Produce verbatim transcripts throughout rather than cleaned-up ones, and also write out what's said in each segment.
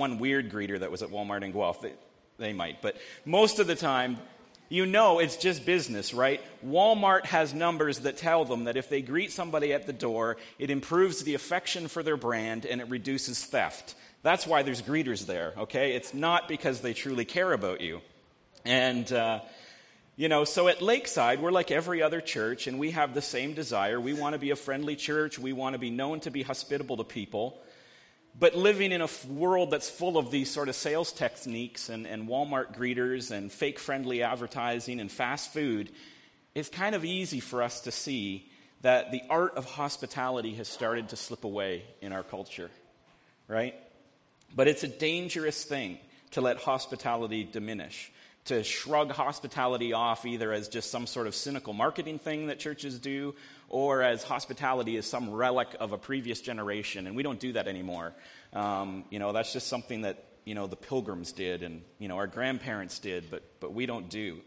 one weird greeter that was at Walmart in Guelph. They, they might, but most of the time, you know it's just business, right? Walmart has numbers that tell them that if they greet somebody at the door, it improves the affection for their brand and it reduces theft. That's why there's greeters there, okay? It's not because they truly care about you. And, uh, you know, so at Lakeside, we're like every other church, and we have the same desire. We want to be a friendly church. We want to be known to be hospitable to people. But living in a f- world that's full of these sort of sales techniques and, and Walmart greeters and fake friendly advertising and fast food, it's kind of easy for us to see that the art of hospitality has started to slip away in our culture, right? But it's a dangerous thing to let hospitality diminish, to shrug hospitality off either as just some sort of cynical marketing thing that churches do, or as hospitality is some relic of a previous generation, and we don't do that anymore. Um, you know, that's just something that, you know, the Pilgrims did and, you know, our grandparents did, but but we don't do.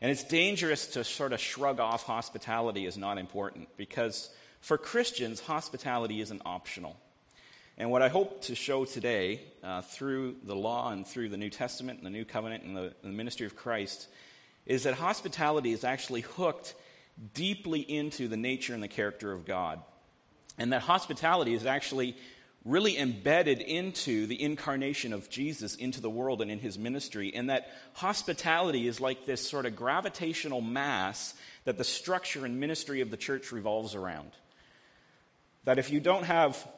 And it's dangerous to sort of shrug off hospitality as not important, because for Christians, hospitality isn't optional. And what I hope to show today, uh, through the law and through the New Testament and the New Covenant and the, the ministry of Christ, is that hospitality is actually hooked deeply into the nature and the character of God. And that hospitality is actually really embedded into the incarnation of Jesus into the world and in his ministry. And that hospitality is like this sort of gravitational mass that the structure and ministry of the church revolves around. That if you don't have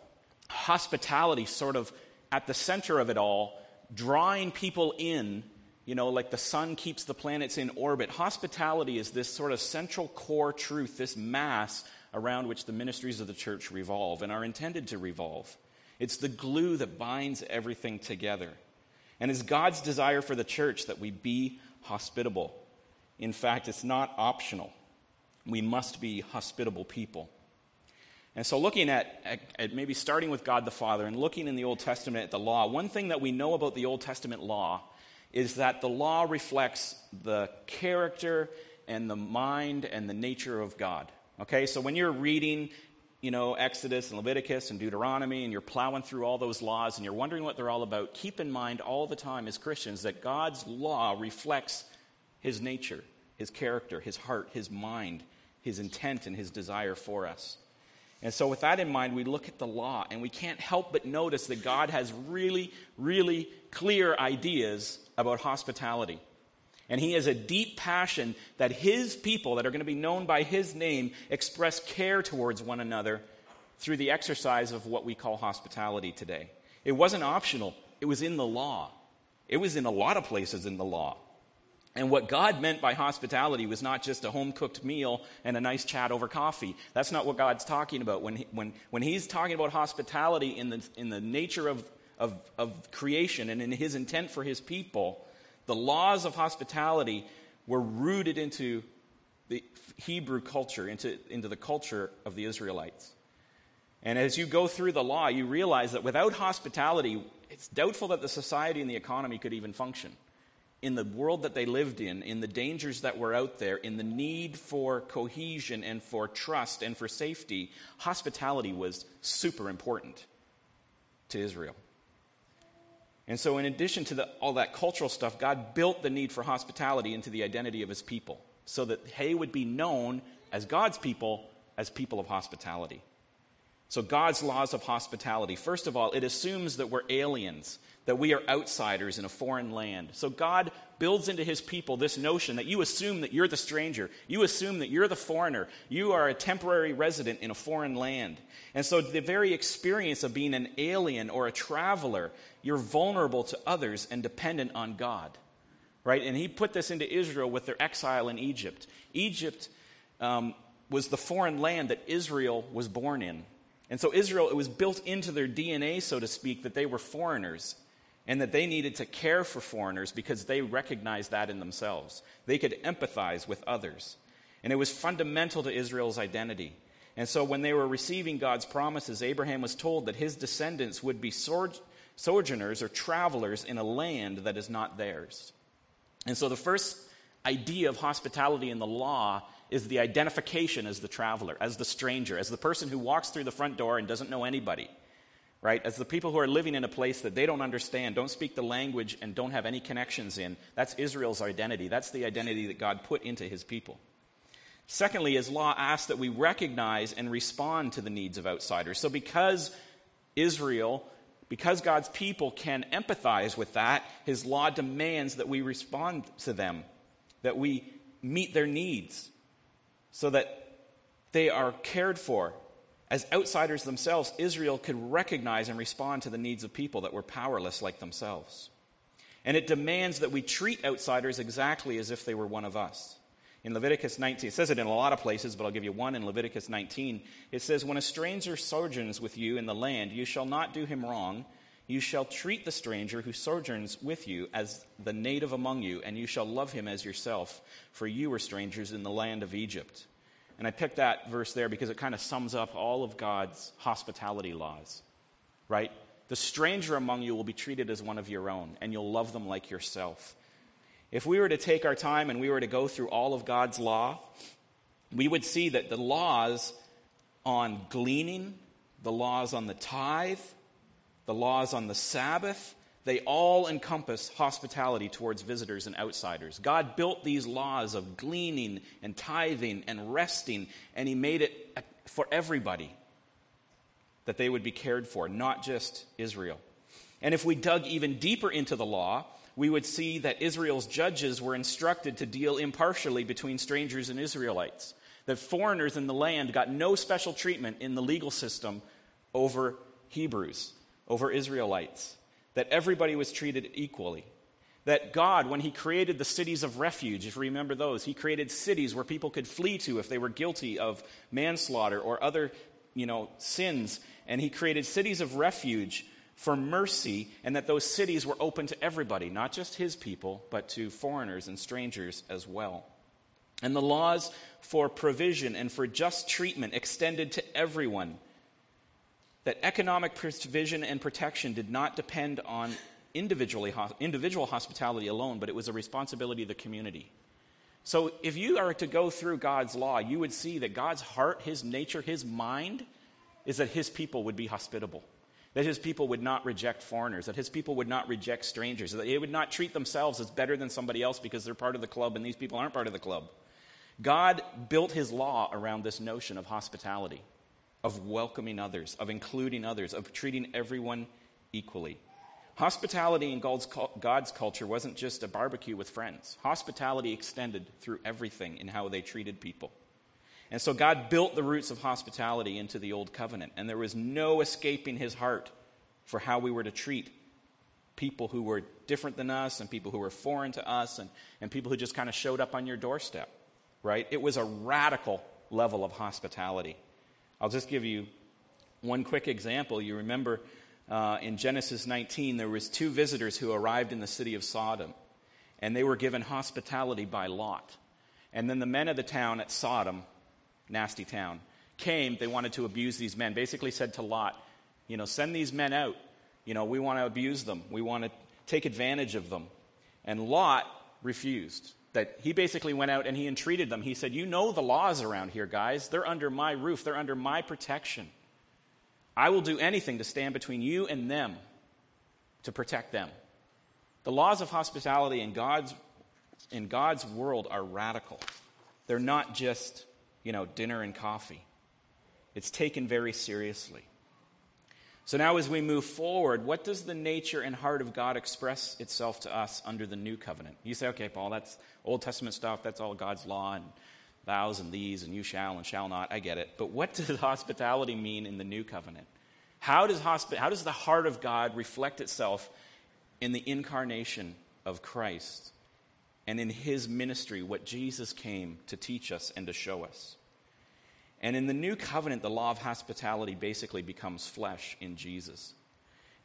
hospitality sort of at the center of it all, drawing people in, you know, like the sun keeps the planets in orbit. Hospitality is this sort of central core truth, this mass around which the ministries of the church revolve and are intended to revolve. It's the glue that binds everything together. And it's God's desire for the church that we be hospitable. In fact, it's not optional. We must be hospitable people. And so looking at, at, at maybe starting with God the Father and looking in the Old Testament at the law, one thing that we know about the Old Testament law is that the law reflects the character and the mind and the nature of God. Okay, so when you're reading, you know, Exodus and Leviticus and Deuteronomy and you're plowing through all those laws and you're wondering what they're all about, keep in mind all the time as Christians that God's law reflects his nature, his character, his heart, his mind, his intent and his desire for us. And so with that in mind, we look at the law, and we can't help but notice that God has really, really clear ideas about hospitality. And he has a deep passion that his people that are going to be known by his name express care towards one another through the exercise of what we call hospitality today. It wasn't optional. It was in the law. It was in a lot of places in the law. And what God meant by hospitality was not just a home-cooked meal and a nice chat over coffee. That's not what God's talking about. When he, when, when he's talking about hospitality in the in the nature of, of, of creation and in his intent for his people, the laws of hospitality were rooted into the Hebrew culture, into, into the culture of the Israelites. And as you go through the law, you realize that without hospitality, it's doubtful that the society and the economy could even function. In the world that they lived in, in the dangers that were out there, in the need for cohesion and for trust and for safety, hospitality was super important to Israel. And so in addition to the, all that cultural stuff, God built the need for hospitality into the identity of his people so that they would be known as God's people, as people of hospitality. So God's laws of hospitality, first of all, it assumes that we're aliens, that we are outsiders in a foreign land. So God builds into his people this notion that you assume that you're the stranger. You assume that you're the foreigner. You are a temporary resident in a foreign land. And so the very experience of being an alien or a traveler, you're vulnerable to others and dependent on God, right? And he put this into Israel with their exile in Egypt. Egypt um, was the foreign land that Israel was born in. And so Israel, it was built into their D N A, so to speak, that they were foreigners and that they needed to care for foreigners because they recognized that in themselves. They could empathize with others. And it was fundamental to Israel's identity. And so when they were receiving God's promises, Abraham was told that his descendants would be sojourners or travelers in a land that is not theirs. And so the first idea of hospitality in the law is the identification as the traveler, as the stranger, as the person who walks through the front door and doesn't know anybody, right? As the people who are living in a place that they don't understand, don't speak the language, and don't have any connections in, that's Israel's identity. That's the identity that God put into his people. Secondly, his law asks that we recognize and respond to the needs of outsiders. So because Israel, because God's people can empathize with that, his law demands that we respond to them, that we meet their needs so that they are cared for. As outsiders themselves, Israel could recognize and respond to the needs of people that were powerless like themselves. And it demands that we treat outsiders exactly as if they were one of us. In Leviticus nineteen, it says it in a lot of places, but I'll give you one in Leviticus nineteen. It says, when a stranger sojourns with you in the land, you shall not do him wrong. You shall treat the stranger who sojourns with you as the native among you, and you shall love him as yourself, for you were strangers in the land of Egypt. And I picked that verse there because it kind of sums up all of God's hospitality laws, right? The stranger among you will be treated as one of your own, and you'll love them like yourself. If we were to take our time and we were to go through all of God's law, we would see that the laws on gleaning, the laws on the tithe, the laws on the Sabbath, they all encompass hospitality towards visitors and outsiders. God built these laws of gleaning and tithing and resting, and he made it for everybody, that they would be cared for, not just Israel. And if we dug even deeper into the law, we would see that Israel's judges were instructed to deal impartially between strangers and Israelites, that foreigners in the land got no special treatment in the legal system over Hebrews, over Israelites, that everybody was treated equally, that God, when he created the cities of refuge, if you remember those, he created cities where people could flee to if they were guilty of manslaughter or other, you know, sins, and he created cities of refuge for mercy, and that those cities were open to everybody, not just his people, but to foreigners and strangers as well. And the laws for provision and for just treatment extended to everyone, that economic provision and protection did not depend on individually, individual hospitality alone, but it was a responsibility of the community. So if you are to go through God's law, you would see that God's heart, his nature, his mind is that his people would be hospitable, that his people would not reject foreigners, that his people would not reject strangers, that they would not treat themselves as better than somebody else because they're part of the club and these people aren't part of the club. God built his law around this notion of hospitality, of welcoming others, of including others, of treating everyone equally. Hospitality in God's, God's culture wasn't just a barbecue with friends. Hospitality extended through everything in how they treated people. And so God built the roots of hospitality into the Old Covenant, and there was no escaping his heart for how we were to treat people who were different than us and people who were foreign to us and, and people who just kind of showed up on your doorstep, right? It was a radical level of hospitality. I'll just give you one quick example. You remember uh, in Genesis nineteen, there was two visitors who arrived in the city of Sodom, and they were given hospitality by Lot. And then the men of the town at Sodom, nasty town, came, they wanted to abuse these men, basically said to Lot, you know, send these men out. You know, we want to abuse them. We want to take advantage of them. And Lot refused. That he basically went out and he entreated them. He said, you know the laws around here, guys. They're under my roof. They're under my protection. I will do anything to stand between you and them to protect them. The laws of hospitality in God's, in God's world are radical. They're not just, you know, dinner and coffee. It's taken very seriously. So now as we move forward, what does the nature and heart of God express itself to us under the new covenant? You say, okay, Paul, that's Old Testament stuff. That's all God's law and vows and these and you shall and shall not. I get it. But what does hospitality mean in the new covenant? How does hospi- how does the heart of God reflect itself in the incarnation of Christ? And in his ministry, what Jesus came to teach us and to show us. And in the new covenant, the law of hospitality basically becomes flesh in Jesus.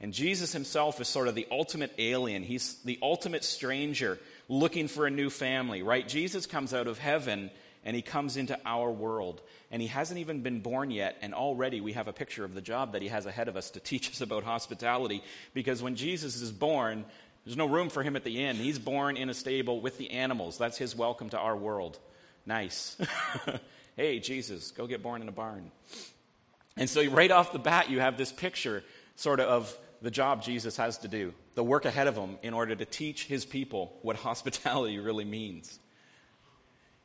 And Jesus himself is sort of the ultimate alien. He's the ultimate stranger looking for a new family, right? Jesus comes out of heaven and he comes into our world. And he hasn't even been born yet. And already we have a picture of the job that he has ahead of us to teach us about hospitality. Because when Jesus is born, there's no room for him at the inn. He's born in a stable with the animals. That's his welcome to our world. Nice. Hey, Jesus, go get born in a barn. And so right off the bat, you have this picture sort of the job Jesus has to do, the work ahead of him in order to teach his people what hospitality really means.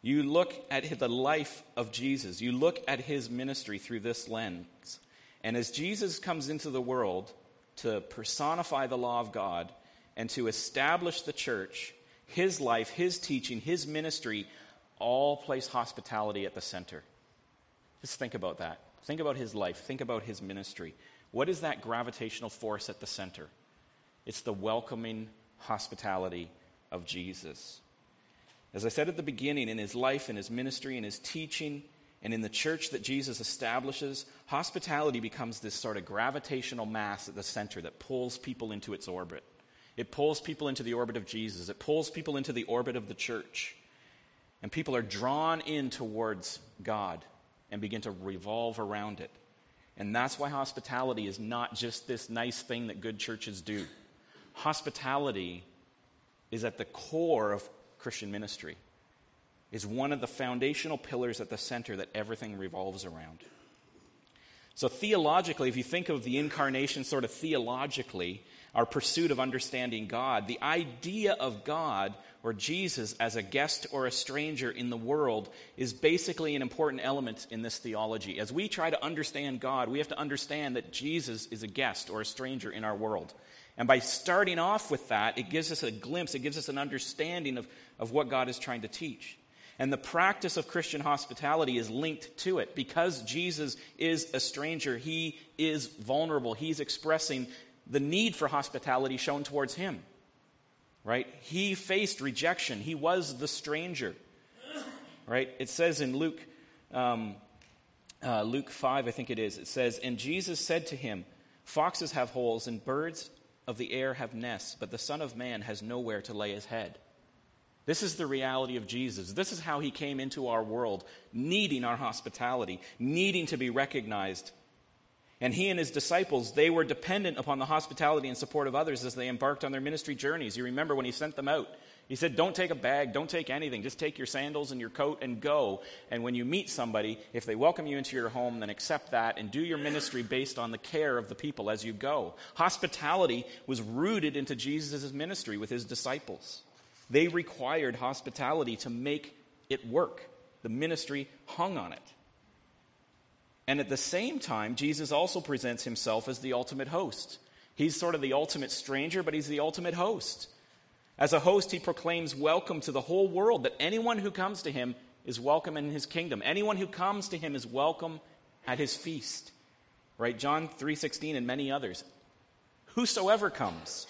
You look at the life of Jesus. You look at his ministry through this lens. And as Jesus comes into the world to personify the law of God and to establish the church, his life, his teaching, his ministry all place hospitality at the center. Just think about that. Think about his life. Think about his ministry. What is that gravitational force at the center? It's the welcoming hospitality of Jesus. As I said at the beginning, in his life, in his ministry, in his teaching, and in the church that Jesus establishes, hospitality becomes this sort of gravitational mass at the center that pulls people into its orbit. It pulls people into the orbit of Jesus. It pulls people into the orbit of the church. And people are drawn in towards God and begin to revolve around it. And that's why hospitality is not just this nice thing that good churches do. Hospitality is at the core of Christian ministry, is one of the foundational pillars at the center that everything revolves around. So theologically, if you think of the incarnation sort of theologically, our pursuit of understanding God, the idea of God or Jesus as a guest or a stranger in the world is basically an important element in this theology. As we try to understand God, we have to understand that Jesus is a guest or a stranger in our world. And by starting off with that, it gives us a glimpse, it gives us an understanding of, of what God is trying to teach. And the practice of Christian hospitality is linked to it. Because Jesus is a stranger, he is vulnerable. He's expressing the need for hospitality shown towards him, right? He faced rejection. He was the stranger, right? It says in Luke, um, uh, Luke five, I think it is, it says, "And Jesus said to him, 'Foxes have holes and birds of the air have nests, but the Son of Man has nowhere to lay his head.'" This is the reality of Jesus. This is how he came into our world, needing our hospitality, needing to be recognized. And he and his disciples, they were dependent upon the hospitality and support of others as they embarked on their ministry journeys. You remember when he sent them out, he said, "Don't take a bag, don't take anything, just take your sandals and your coat and go. And when you meet somebody, if they welcome you into your home, then accept that and do your ministry based on the care of the people as you go." Hospitality was rooted into Jesus' ministry with his disciples. They required hospitality to make it work. The ministry hung on it. And at the same time, Jesus also presents himself as the ultimate host. He's sort of the ultimate stranger, but he's the ultimate host. As a host, he proclaims welcome to the whole world, that anyone who comes to him is welcome in his kingdom. Anyone who comes to him is welcome at his feast. Right? John three sixteen and many others. Whosoever comes.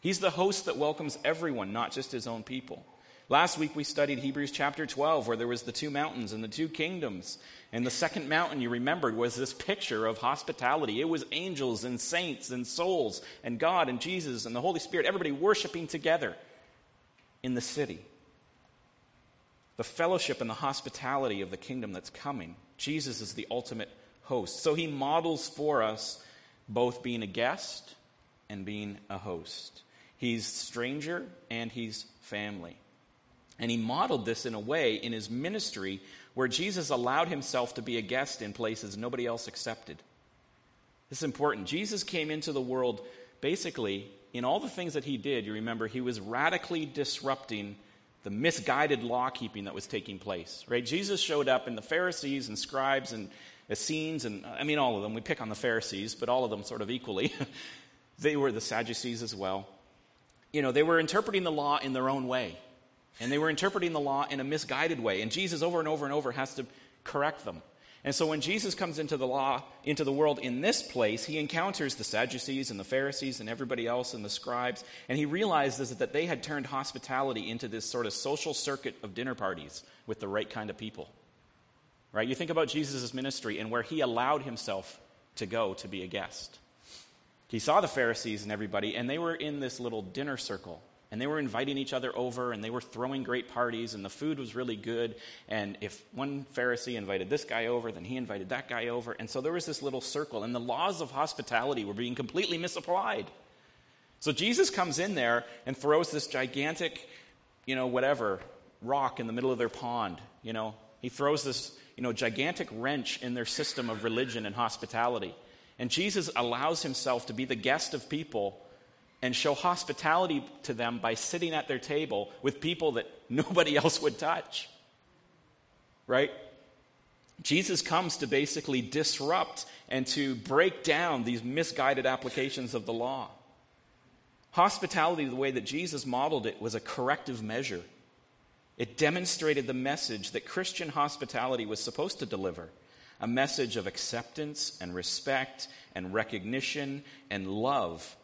He's the host that welcomes everyone, not just his own people. Last week we studied Hebrews chapter twelve, where there was the two mountains and the two kingdoms. And the second mountain, you remembered, was this picture of hospitality. It was angels and saints and souls and God and Jesus and the Holy Spirit, everybody worshiping together in the city. The fellowship and the hospitality of the kingdom that's coming. Jesus is the ultimate host. So he models for us both being a guest and being a host. He's stranger and he's family. And he modeled this in a way in his ministry where Jesus allowed himself to be a guest in places nobody else accepted. This is important. Jesus came into the world basically in all the things that he did. You remember he was radically disrupting the misguided law keeping that was taking place, right? Jesus showed up and the Pharisees and scribes and Essenes and I mean all of them. We pick on the Pharisees, but all of them sort of equally. They were the Sadducees as well. You know, they were interpreting the law in their own way. And they were interpreting the law in a misguided way. And Jesus over and over and over has to correct them. And so when Jesus comes into the law, into the world in this place, he encounters the Sadducees and the Pharisees and everybody else and the scribes. And he realizes that they had turned hospitality into this sort of social circuit of dinner parties with the right kind of people. Right? You think about Jesus' ministry and where he allowed himself to go to be a guest. He saw the Pharisees and everybody, and they were in this little dinner circle. And they were inviting each other over, and they were throwing great parties, and the food was really good. And if one Pharisee invited this guy over, then he invited that guy over. And so there was this little circle, and the laws of hospitality were being completely misapplied. So Jesus comes in there and throws this gigantic, you know, whatever, rock in the middle of their pond. You know, he throws this, you know, gigantic wrench in their system of religion and hospitality. And Jesus allows himself to be the guest of people and show hospitality to them by sitting at their table with people that nobody else would touch. Right? Jesus comes to basically disrupt and to break down these misguided applications of the law. Hospitality, the way that Jesus modeled it, was a corrective measure. It demonstrated the message that Christian hospitality was supposed to deliver, a message of acceptance and respect and recognition and love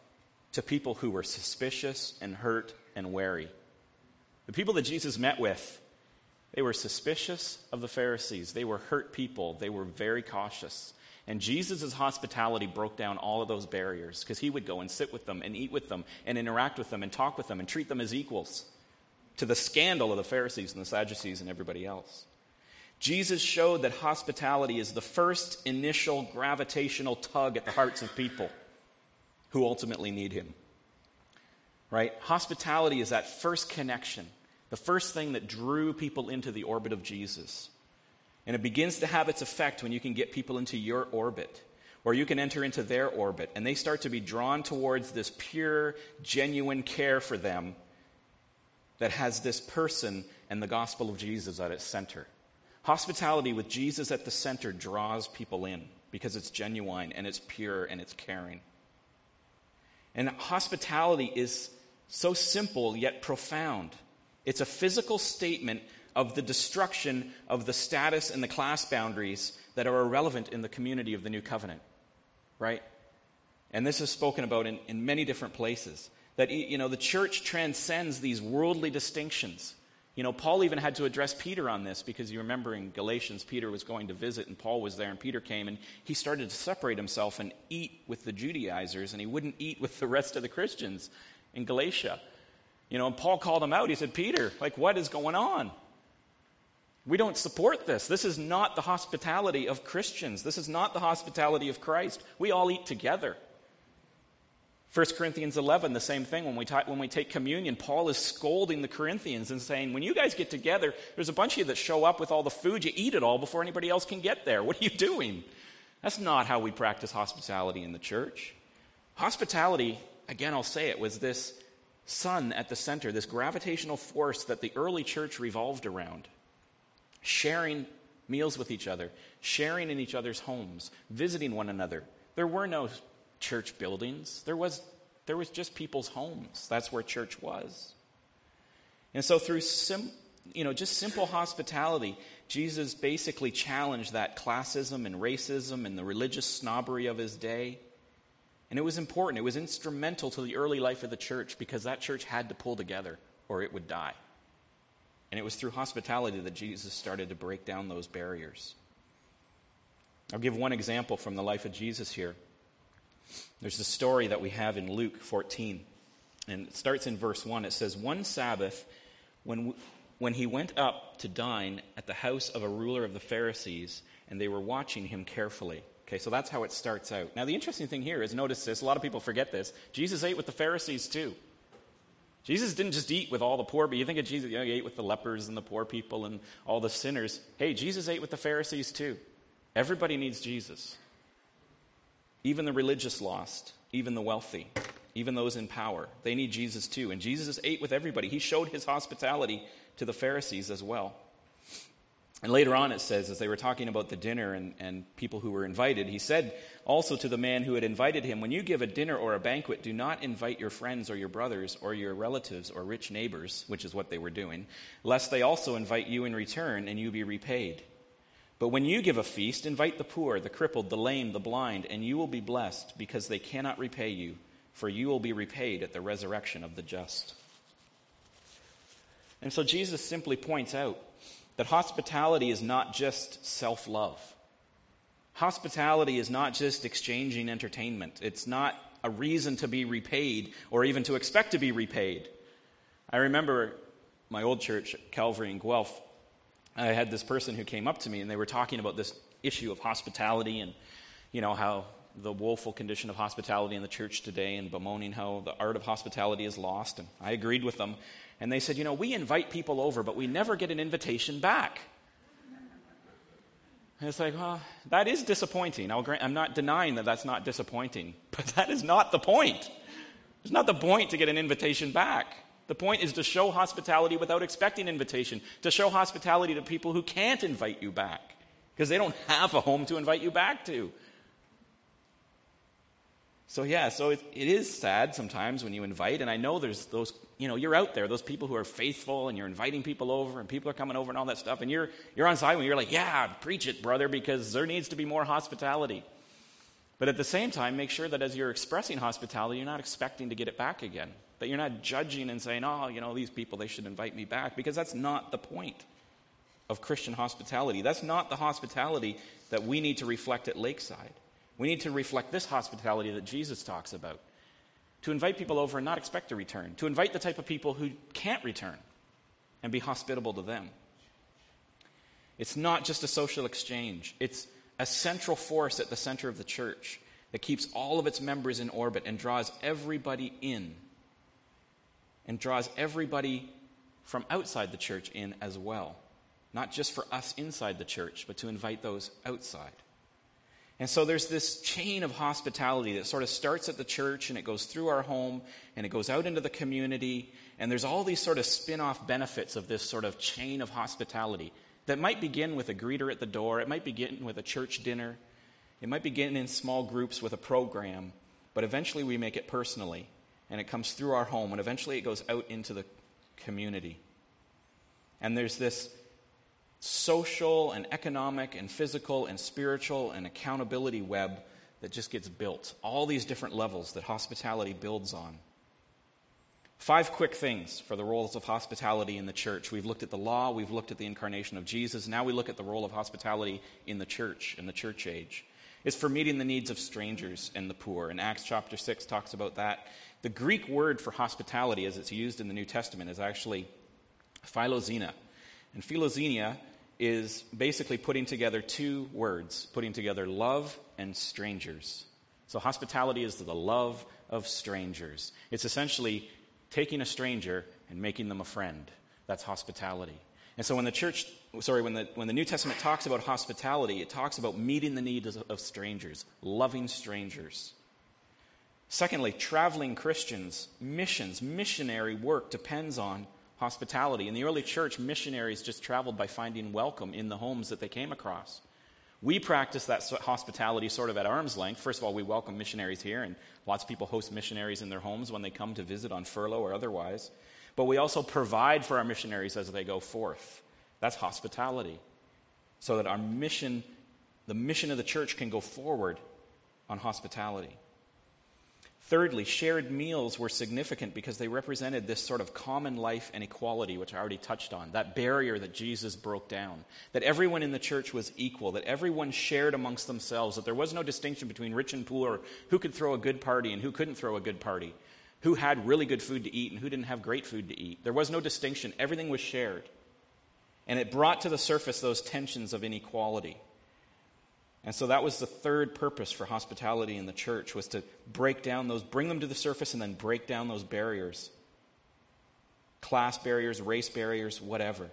to people who were suspicious and hurt and wary. The people that Jesus met with, they were suspicious of the Pharisees. They were hurt people. They were very cautious. And Jesus' hospitality broke down all of those barriers because he would go and sit with them and eat with them and interact with them and talk with them and treat them as equals, to the scandal of the Pharisees and the Sadducees and everybody else. Jesus showed that hospitality is the first initial gravitational tug at the hearts of people who ultimately need him. Right? Hospitality is that first connection, the first thing that drew people into the orbit of Jesus. And it begins to have its effect when you can get people into your orbit, or you can enter into their orbit, and they start to be drawn towards this pure, genuine care for them that has this person and the gospel of Jesus at its center. Hospitality with Jesus at the center draws people in because it's genuine and it's pure and it's caring. And hospitality is so simple yet profound. It's a physical statement of the destruction of the status and the class boundaries that are irrelevant in the community of the new covenant, right? And this is spoken about in, in many different places. That, you know, the church transcends these worldly distinctions. You know, Paul even had to address Peter on this because you remember in Galatians, Peter was going to visit and Paul was there and Peter came and he started to separate himself and eat with the Judaizers and he wouldn't eat with the rest of the Christians in Galatia. You know, and Paul called him out. He said, Peter, like, what is going on? We don't support this. This is not the hospitality of Christians. This is not the hospitality of Christ. We all eat together. First Corinthians eleven, the same thing. When we, ta- when we take communion, Paul is scolding the Corinthians and saying, when you guys get together, there's a bunch of you that show up with all the food. You eat it all before anybody else can get there. What are you doing? That's not how we practice hospitality in the church. Hospitality, again, I'll say it, was this sun at the center, this gravitational force that the early church revolved around. Sharing meals with each other, sharing in each other's homes, visiting one another. There were no church buildings. There was there was just people's homes. That's where church was. And so through sim, you know, just simple hospitality, Jesus basically challenged that classism and racism and the religious snobbery of his day. And it was important. It was instrumental to the early life of the church because that church had to pull together or it would die. And it was through hospitality that Jesus started to break down those barriers. I'll give one example from the life of Jesus here. There's the story that we have in Luke fourteen, and it starts in verse one. It says, one Sabbath, when when he went up to dine at the house of a ruler of the Pharisees, and they were watching him carefully. Okay, so that's how it starts out. Now, the interesting thing here is, notice this, a lot of people forget this, Jesus ate with the Pharisees too. Jesus didn't just eat with all the poor, but you think of Jesus, you know, he ate with the lepers and the poor people and all the sinners. Hey, Jesus ate with the Pharisees too. Everybody needs Jesus. Even the religious lost, even the wealthy, even those in power, they need Jesus too. And Jesus ate with everybody. He showed his hospitality to the Pharisees as well. And later on it says, as they were talking about the dinner and, and people who were invited, he said also to the man who had invited him, when you give a dinner or a banquet, do not invite your friends or your brothers or your relatives or rich neighbors, which is what they were doing, lest they also invite you in return and you be repaid. But when you give a feast, invite the poor, the crippled, the lame, the blind, and you will be blessed because they cannot repay you, for you will be repaid at the resurrection of the just. And so Jesus simply points out that hospitality is not just self-love. Hospitality is not just exchanging entertainment. It's not a reason to be repaid or even to expect to be repaid. I remember my old church, Calvary in Guelph, I had this person who came up to me and they were talking about this issue of hospitality and, you know, how the woeful condition of hospitality in the church today and bemoaning how the art of hospitality is lost. And I agreed with them. And they said, you know, we invite people over, but we never get an invitation back. And it's like, well, that is disappointing. I'll grant, I'm not denying that that's not disappointing, but that is not the point. It's not the point to get an invitation back. The point is to show hospitality without expecting invitation, to show hospitality to people who can't invite you back because they don't have a home to invite you back to. So yeah, so it, it is sad sometimes when you invite, and I know there's those, you know, you're out there, those people who are faithful, and you're inviting people over, and people are coming over and all that stuff, and you're you're on side when you're like, yeah, preach it, brother, because there needs to be more hospitality. But at the same time, make sure that as you're expressing hospitality, you're not expecting to get it back again, that you're not judging and saying, oh, you know, these people, they should invite me back, because that's not the point of Christian hospitality. That's not the hospitality that we need to reflect at Lakeside. We need to reflect this hospitality that Jesus talks about. To invite people over and not expect to return. To invite the type of people who can't return and be hospitable to them. It's not just a social exchange. It's a central force at the center of the church that keeps all of its members in orbit and draws everybody in. And draws everybody from outside the church in as well. Not just for us inside the church, but to invite those outside. And so there's this chain of hospitality that sort of starts at the church and it goes through our home and it goes out into the community. And there's all these sort of spin-off benefits of this sort of chain of hospitality that might begin with a greeter at the door. It might begin with a church dinner. It might begin in small groups with a program. But eventually we make it personally and it comes through our home and eventually it goes out into the community. And there's this social and economic and physical and spiritual and accountability web that just gets built. All these different levels that hospitality builds on. Five quick things for the roles of hospitality in the church. We've looked at the law, we've looked at the incarnation of Jesus. Now we look at the role of hospitality in the church, in the church age. It's for meeting the needs of strangers and the poor. And Acts chapter six talks about that. The Greek word for hospitality as it's used in the New Testament is actually philoxenia. And philoxenia is basically putting together two words, putting together love and strangers. So hospitality is the love of strangers. It's essentially taking a stranger and making them a friend. That's hospitality. And so when the church, sorry, when the when the New Testament talks about hospitality, it talks about meeting the needs of strangers, loving strangers. Secondly, traveling Christians, missions, missionary work depends on hospitality. In the early church, missionaries just traveled by finding welcome in the homes that they came across. We practice that hospitality sort of at arm's length. First of all, we welcome missionaries here, and lots of people host missionaries in their homes when they come to visit on furlough or otherwise. But we also provide for our missionaries as they go forth. That's hospitality. So that our mission, the mission of the church, can go forward on hospitality. Thirdly, shared meals were significant because they represented this sort of common life and equality, which I already touched on, that barrier that Jesus broke down, that everyone in the church was equal, that everyone shared amongst themselves, that there was no distinction between rich and poor, who could throw a good party and who couldn't throw a good party, who had really good food to eat and who didn't have great food to eat. There was no distinction. Everything was shared. And it brought to the surface those tensions of inequality. And so that was the third purpose for hospitality in the church, was to break down those, bring them to the surface and then break down those barriers. Class barriers, race barriers, whatever.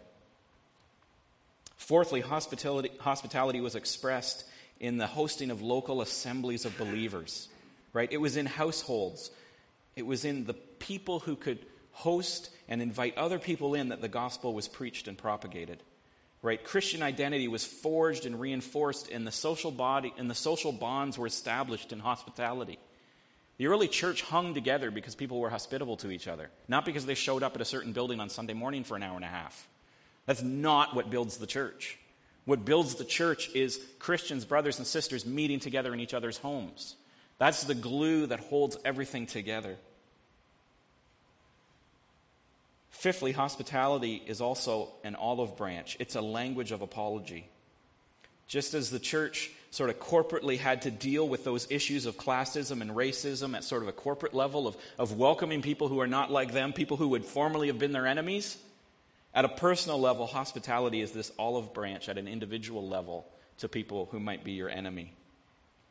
Fourthly, hospitality, hospitality was expressed in the hosting of local assemblies of believers, right? It was in households. It was in the people who could host and invite other people in that the gospel was preached and propagated. Right, Christian identity was forged and reinforced, and the social body and the social bonds were established in hospitality. The early church hung together because people were hospitable to each other, not because they showed up at a certain building on Sunday morning for an hour and a half. That's not what builds the church. What builds the church is Christians, brothers and sisters, meeting together in each other's homes. That's the glue that holds everything together. Fifthly, hospitality is also an olive branch. It's a language of apology. Just as the church sort of corporately had to deal with those issues of classism and racism at sort of a corporate level of, of welcoming people who are not like them, people who would formerly have been their enemies, at a personal level, hospitality is this olive branch at an individual level to people who might be your enemy.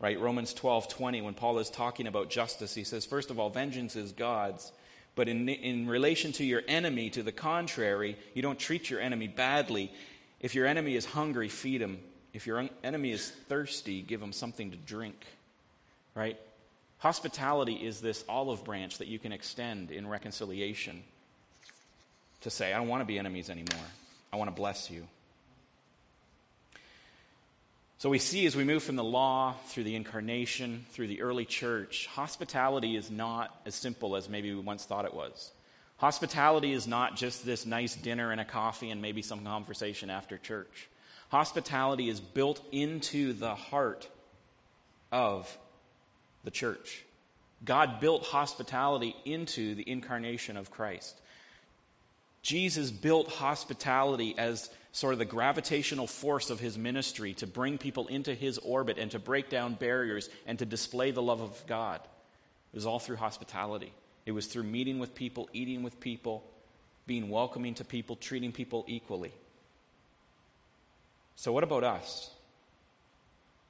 Right? Romans twelve twenty, when Paul is talking about justice, he says, first of all, vengeance is God's. But in in relation to your enemy, to the contrary, you don't treat your enemy badly. If your enemy is hungry, feed him. If your enemy is thirsty, give him something to drink, right? Hospitality is this olive branch that you can extend in reconciliation to say, I don't want to be enemies anymore. I want to bless you. So we see as we move from the law through the incarnation, through the early church, hospitality is not as simple as maybe we once thought it was. Hospitality is not just this nice dinner and a coffee and maybe some conversation after church. Hospitality is built into the heart of the church. God built hospitality into the incarnation of Christ. Jesus built hospitality as sort of the gravitational force of his ministry to bring people into his orbit and to break down barriers and to display the love of God. It was all through hospitality. It was through meeting with people, eating with people, being welcoming to people, treating people equally. So what about us?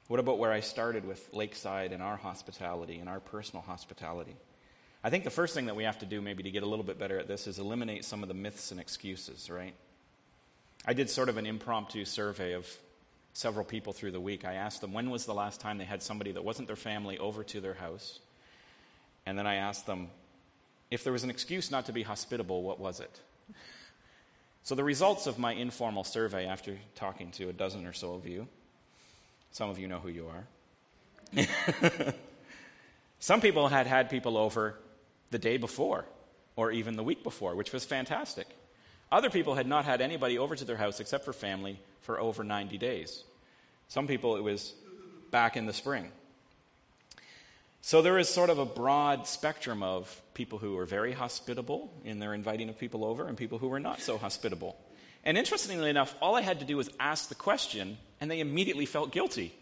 What about where I started with Lakeside and our hospitality and our personal hospitality? I think the first thing that we have to do maybe to get a little bit better at this is eliminate some of the myths and excuses, right? I did sort of an impromptu survey of several people through the week. I asked them when was the last time they had somebody that wasn't their family over to their house. And then I asked them, if there was an excuse not to be hospitable, what was it? So the results of my informal survey after talking to a dozen or so of you, some of you know who you are. Some people had had people over the day before or even the week before, which was fantastic. Other people had not had anybody over to their house except for family for over ninety days. Some people it was back in the spring. So there is sort of a broad spectrum of people who are very hospitable in their inviting of people over and people who are not so hospitable. And interestingly enough, all I had to do was ask the question, and they immediately felt guilty.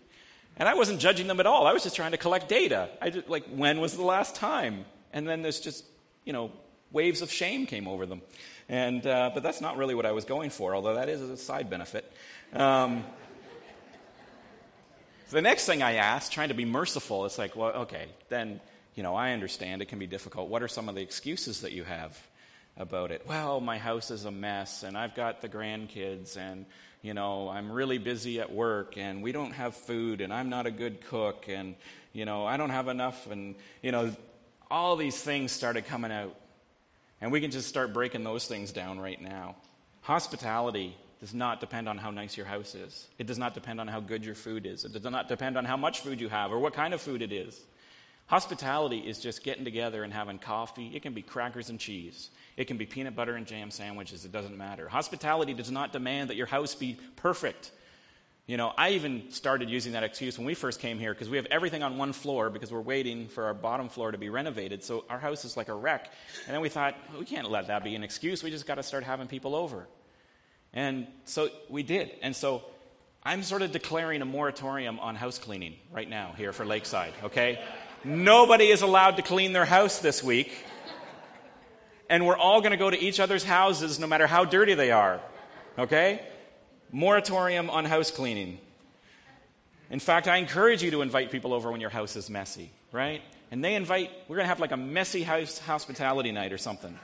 And I wasn't judging them at all. I was just trying to collect data. I just, like, when was the last time? And then there's just, you know, waves of shame came over them. And uh, but that's not really what I was going for, although that is a side benefit. Um The next thing I asked, trying to be merciful, it's like, well, okay, then, you know, I understand it can be difficult. What are some of the excuses that you have about it? Well, my house is a mess, and I've got the grandkids, and, you know, I'm really busy at work, and we don't have food, and I'm not a good cook, and, you know, I don't have enough, and, you know, all these things started coming out. And we can just start breaking those things down right now. Hospitality does not depend on how nice your house is. It does not depend on how good your food is. It does not depend on how much food you have or what kind of food it is. Hospitality is just getting together and having coffee. It can be crackers and cheese. It can be peanut butter and jam sandwiches. It doesn't matter. Hospitality does not demand that your house be perfect. You know, I even started using that excuse when we first came here because we have everything on one floor because we're waiting for our bottom floor to be renovated. So our house is like a wreck. And then we thought, well, we can't let that be an excuse. We just got to start having people over. And so we did. And so I'm sort of declaring a moratorium on house cleaning right now here for Lakeside, okay? Nobody is allowed to clean their house this week. And we're all going to go to each other's houses no matter how dirty they are, okay? Moratorium on house cleaning. In fact, I encourage you to invite people over when your house is messy, right? And they invite, we're going to have like a messy house hospitality night or something.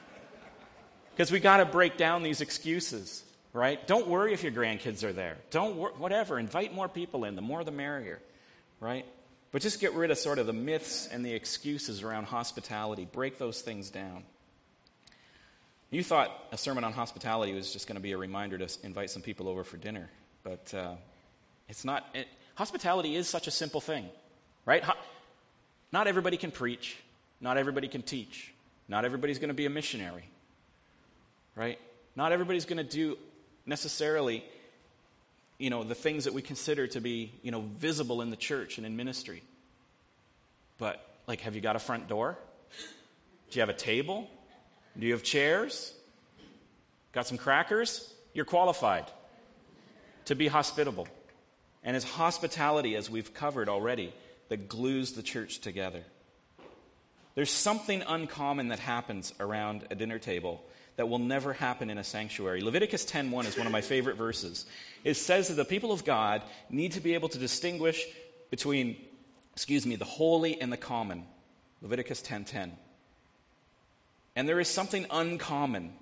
Because we got to break down these excuses. Right? Don't worry if your grandkids are there. Don't wor- whatever. Invite more people in. The more the merrier. Right? But just get rid of sort of the myths and the excuses around hospitality. Break those things down. You thought a sermon on hospitality was just going to be a reminder to invite some people over for dinner. But uh, it's not. It, hospitality is such a simple thing. Right? Ho- not everybody can preach. Not everybody can teach. Not everybody's going to be a missionary. Right? Not everybody's going to do necessarily, you know, the things that we consider to be, you know, visible in the church and in ministry. But, like, have you got a front door? Do you have a table? Do you have chairs? Got some crackers? You're qualified to be hospitable. And it's hospitality, as we've covered already, that glues the church together. There's something uncommon that happens around a dinner table that will never happen in a sanctuary. Leviticus ten one is one of my favorite verses. It says that the people of God need to be able to distinguish between, excuse me, the holy and the common. Leviticus ten ten. And there is something uncommon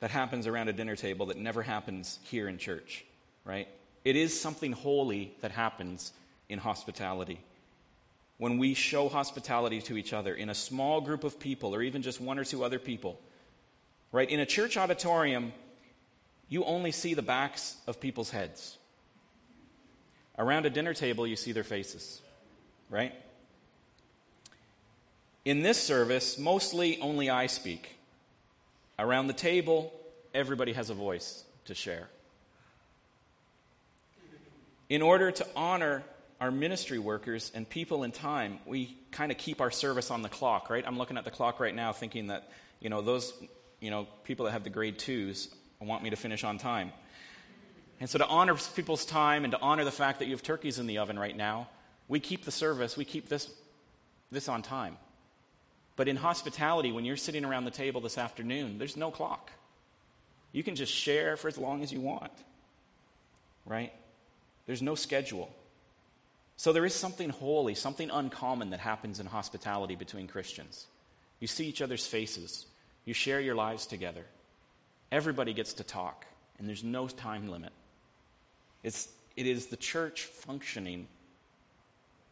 that happens around a dinner table that never happens here in church, right? It is something holy that happens in hospitality. When we show hospitality to each other in a small group of people or even just one or two other people, right? In a church auditorium, you only see the backs of people's heads. Around a dinner table, you see their faces, right? In this service, mostly only I speak. Around the table, everybody has a voice to share. In order to honor our ministry workers and people in time, we kind of keep our service on the clock, right? I'm looking at the clock right now thinking that, you know, those, you know, people that have the grade twos want me to finish on time. And so to honor people's time and to honor the fact that you have turkeys in the oven right now, we keep the service, we keep this, this on time. But in hospitality, when you're sitting around the table this afternoon, there's no clock. You can just share for as long as you want, right? There's no schedule. So there is something holy, something uncommon that happens in hospitality between Christians. You see each other's faces. You share your lives together. Everybody gets to talk, and there's no time limit. It's, it is the church functioning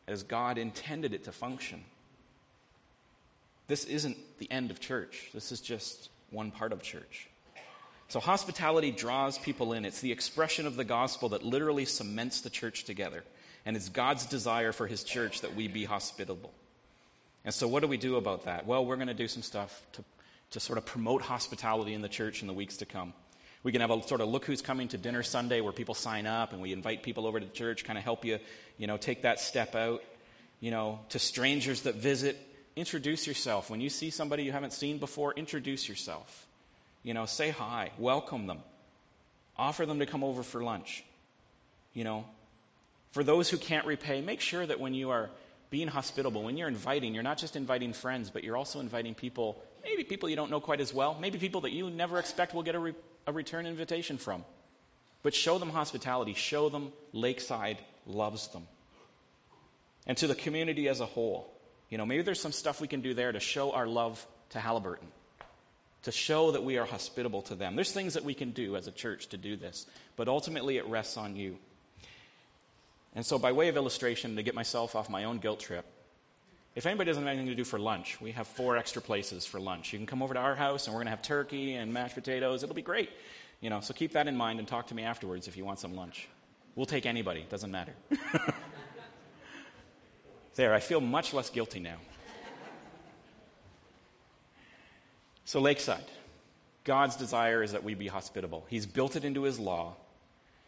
as God intended it to function. This isn't the end of church. This is just one part of church. So hospitality draws people in. It's the expression of the gospel that literally cements the church together. And it's God's desire for his church that we be hospitable. And so what do we do about that? Well, we're going to do some stuff to, to sort of promote hospitality in the church in the weeks to come. We can have a sort of look who's coming to dinner Sunday where people sign up and we invite people over to church, kind of help you, you know, take that step out, you know, to strangers that visit. Introduce yourself. When you see somebody you haven't seen before, introduce yourself. You know, say hi, welcome them, offer them to come over for lunch. You know, for those who can't repay, make sure that when you are being hospitable, when you're inviting, you're not just inviting friends, but you're also inviting people, maybe people you don't know quite as well, maybe people that you never expect will get a, re- a return invitation from. But show them hospitality. Show them Lakeside loves them. And to the community as a whole, you know, maybe there's some stuff we can do there to show our love to Halliburton, to show that we are hospitable to them. There's things that we can do as a church to do this, but ultimately it rests on you. And so by way of illustration, to get myself off my own guilt trip, if anybody doesn't have anything to do for lunch, we have four extra places for lunch. You can come over to our house and we're going to have turkey and mashed potatoes. It'll be great. You know, so keep that in mind and talk to me afterwards if you want some lunch. We'll take anybody. It doesn't matter. There, I feel much less guilty now. So Lakeside, God's desire is that we be hospitable. He's built it into his law.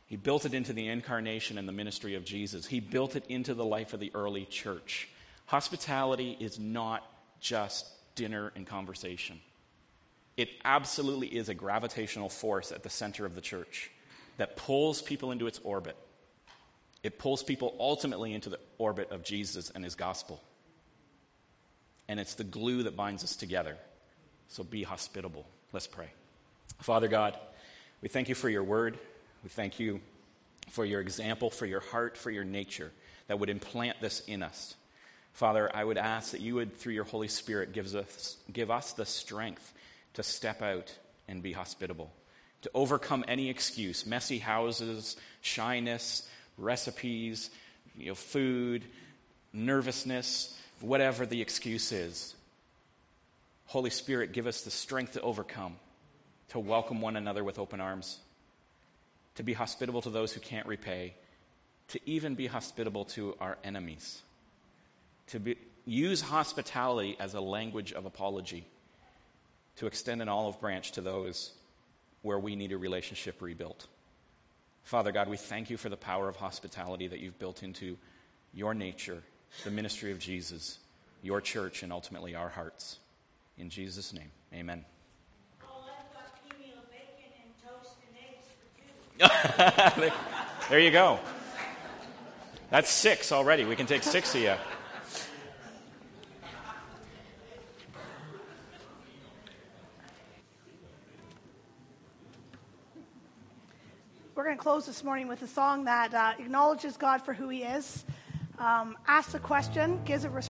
He built it into the incarnation and the ministry of Jesus. He built it into the life of the early church. Hospitality is not just dinner and conversation. It absolutely is a gravitational force at the center of the church that pulls people into its orbit. It pulls people ultimately into the orbit of Jesus and his gospel. And it's the glue that binds us together. So be hospitable. Let's pray. Father God, we thank you for your word. We thank you for your example, for your heart, for your nature that would implant this in us. Father, I would ask that you would, through your Holy Spirit, gives us, give us the strength to step out and be hospitable, to overcome any excuse, messy houses, shyness, recipes, you know, food, nervousness, whatever the excuse is. Holy Spirit, give us the strength to overcome, to welcome one another with open arms, to be hospitable to those who can't repay, to even be hospitable to our enemies, to be, use hospitality as a language of apology, to extend an olive branch to those where we need a relationship rebuilt. Father God, we thank you for the power of hospitality that you've built into your nature, the ministry of Jesus, your church, and ultimately our hearts. In Jesus' name, amen. There you go. That's six already. We can take six of you. We're going to close this morning with a song that uh, acknowledges God for who he is, um, asks a question, gives a response.